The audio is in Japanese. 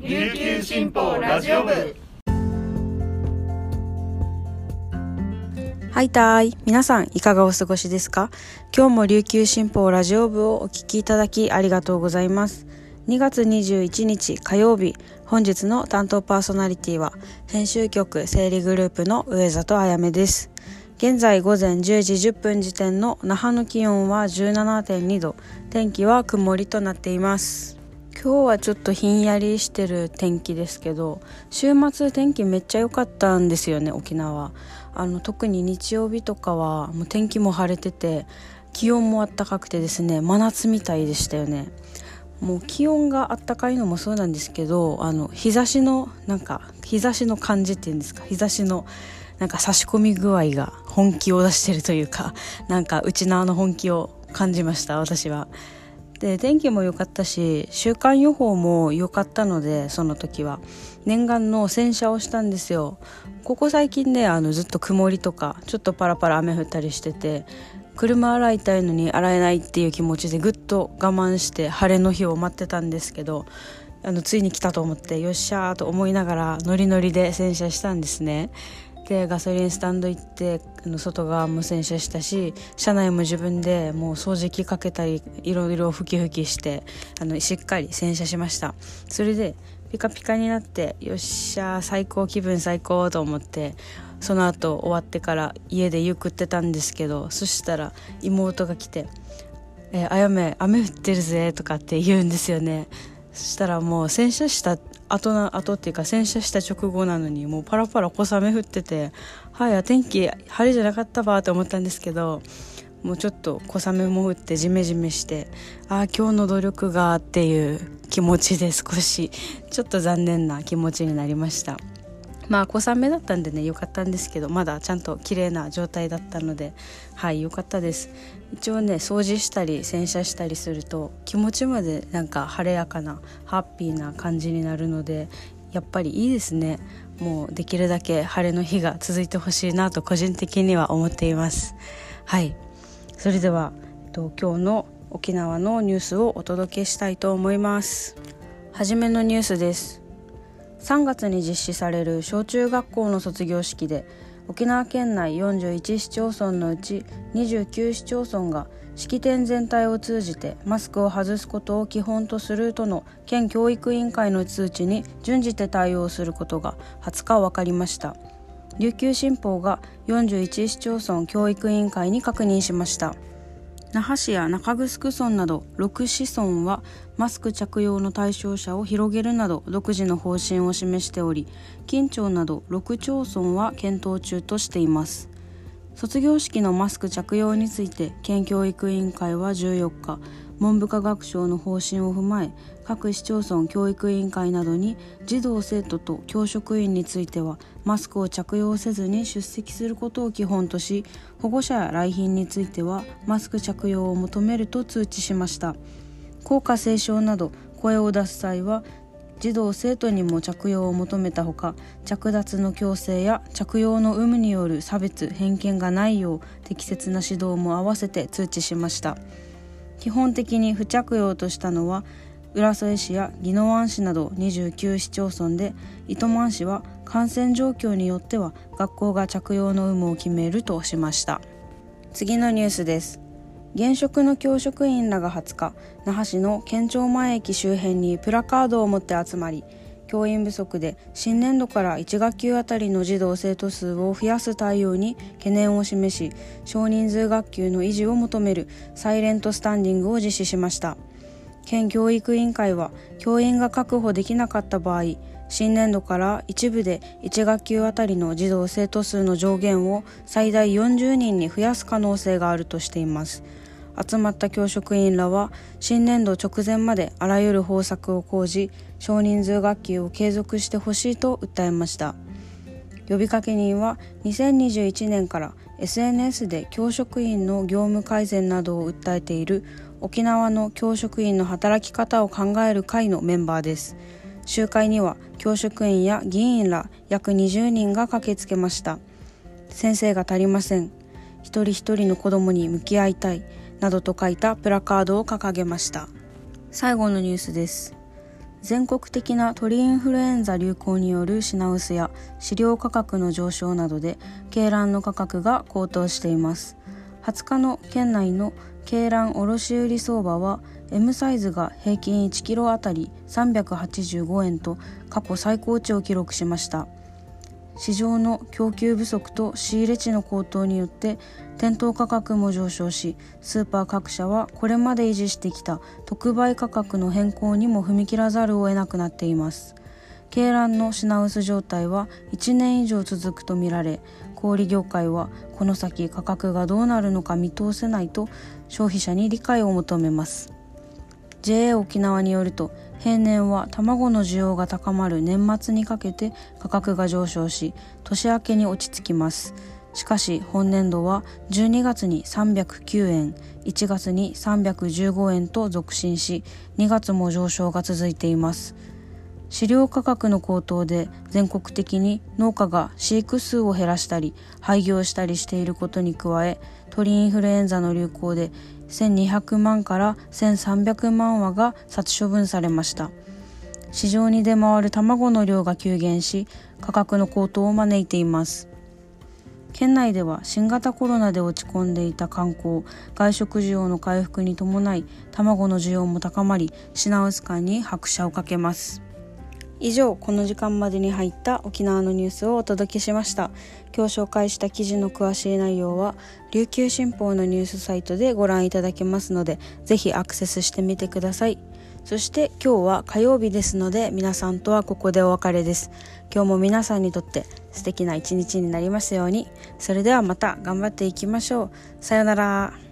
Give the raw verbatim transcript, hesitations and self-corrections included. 琉球新報ラジオ部。はいたい、皆さんいかがお過ごしですか？今日も琉球新報ラジオ部をお聞きいただきありがとうございます。にがつにじゅういちにち火曜日、本日の担当パーソナリティは編集局整理グループの上里あやめです。現在午前じゅうじじゅっぷん時点の那覇の気温は じゅうななてんにど、天気は曇りとなっています。今日はちょっとひんやりしてる天気ですけど、週末天気めっちゃ良かったんですよね、沖縄。あの特に日曜日とかはもう天気も晴れてて、気温も暖かくてですね、真夏みたいでしたよね。もう気温が暖かいのもそうなんですけど、あの日差しのなんか日差しの感じっていうんですか、日差しのなんか差し込み具合が本気を出してるというか、なんかうちなの本気を感じました、私は。で、天気も良かったし、週間予報も良かったので、その時は念願の洗車をしたんですよ。ここ最近ね、あのずっと曇りとかちょっとパラパラ雨降ったりしてて、車洗いたいのに洗えないっていう気持ちでぐっと我慢して晴れの日を待ってたんですけど、あのついに来たと思って、よっしゃーと思いながらノリノリで洗車したんですね。で、ガソリンスタンド行って、あの外側も洗車したし、車内も自分でもう掃除機かけたり、いろいろふきふきして、あのしっかり洗車しました。それでピカピカになって、よっしゃー最高、気分最高と思って、その後終わってから家で湯食ってたんですけど、そしたら妹が来て、えー、あやめ雨降ってるぜとかって言うんですよね。そしたらもう洗車した後な後っていうか洗車した直後なのに、もうパラパラ小雨降ってて、はい、天気晴れじゃなかったわと思ったんですけど、もうちょっと小雨も降ってジメジメして、ああ今日の努力がっていう気持ちで、少しちょっと残念な気持ちになりました。まあ小雨だったんでね、良かったんですけど、まだちゃんと綺麗な状態だったので、はい、良かったです。一応ね、掃除したり洗車したりすると気持ちまでなんか晴れやかなハッピーな感じになるので、やっぱりいいですね。もうできるだけ晴れの日が続いてほしいなと個人的には思っています。はい、それでは、えっと、今日の沖縄のニュースをお届けしたいと思います。はじめのニュースです。さんがつに実施される小中学校の卒業式で、沖縄県内よんじゅういち市町村のうちにじゅうきゅう市町村が式典全体を通じてマスクを外すことを基本とするとの県教育委員会の通知に準じて対応することがはつか分かりました。琉球新報がよんじゅういち市町村教育委員会に確認しました。那覇市や中城村などろく市村はマスク着用の対象者を広げるなど独自の方針を示しており、金町などろく町村は検討中としています。卒業式のマスク着用について県教育委員会はじゅうよっか、文部科学省の方針を踏まえ、各市町村教育委員会などに児童生徒と教職員についてはマスクを着用せずに出席することを基本とし、保護者や来賓についてはマスク着用を求めると通知しました。校歌斉唱など声を出す際は児童生徒にも着用を求めたほか、着脱の強制や着用の有無による差別・偏見がないよう適切な指導も合わせて通知しました。基本的に不着用としたのは浦添市や宜野湾市などにじゅうきゅう市町村で、糸満市は感染状況によっては学校が着用の有無を決めるとしました。次のニュースです。現職の教職員らがはつか、那覇市の県庁前駅周辺にプラカードを持って集まり、教員不足で新年度からいち学級あたりの児童生徒数を増やす対応に懸念を示し、少人数学級の維持を求めるサイレントスタンディングを実施しました。県教育委員会は、教員が確保できなかった場合、新年度から一部でいち学級あたりの児童生徒数の上限を最大よんじゅうにんに増やす可能性があるとしています。集まった教職員らは、新年度直前まであらゆる方策を講じ、少人数学級を継続してほしいと訴えました。呼びかけ人は、にせんにじゅういちねんから エスエヌエス で教職員の業務改善などを訴えている沖縄の教職員の働き方を考える会のメンバーです。集会には教職員や議員ら約にじゅうにんが駆けつけました。先生が足りません。一人一人の子どもに向き合いたい。などと書いたプラカードを掲げました。最後のニュースです。全国的な鳥インフルエンザ流行による品薄や飼料価格の上昇などで鶏卵の価格が高騰しています。はつかの県内の鶏卵卸売相場は エム サイズが平均いちキロあたりさんびゃくはちじゅうごえんと過去最高値を記録しました。市場の供給不足と仕入れ値の高騰によって店頭価格も上昇し、スーパー各社はこれまで維持してきた特売価格の変更にも踏み切らざるを得なくなっています。鶏卵の品薄状態はいちねん以上続くとみられ、小売業界はこの先価格がどうなるのか見通せないと消費者に理解を求めます。 ジェーエー 沖縄によると、平年は卵の需要が高まる年末にかけて価格が上昇し、年明けに落ち着きます。しかし本年度はじゅうにがつにさんびゃくきゅうえん、いちがつにさんびゃくじゅうごえんと続伸し、にがつも上昇が続いています。飼料価格の高騰で全国的に農家が飼育数を減らしたり廃業したりしていることに加え、鳥インフルエンザの流行でせんにひゃくまんからせんさんびゃくまん羽が殺処分されました。市場に出回る卵の量が急減し、価格の高騰を招いています。県内では新型コロナで落ち込んでいた観光、外食需要の回復に伴い卵の需要も高まり、品薄感に拍車をかけます。以上、この時間までに入った沖縄のニュースをお届けしました。今日紹介した記事の詳しい内容は琉球新報のニュースサイトでご覧いただけますので、ぜひアクセスしてみてください。そして今日は火曜日ですので、皆さんとはここでお別れです。今日も皆さんにとって素敵な一日になりますように。それではまた頑張っていきましょう。さよなら。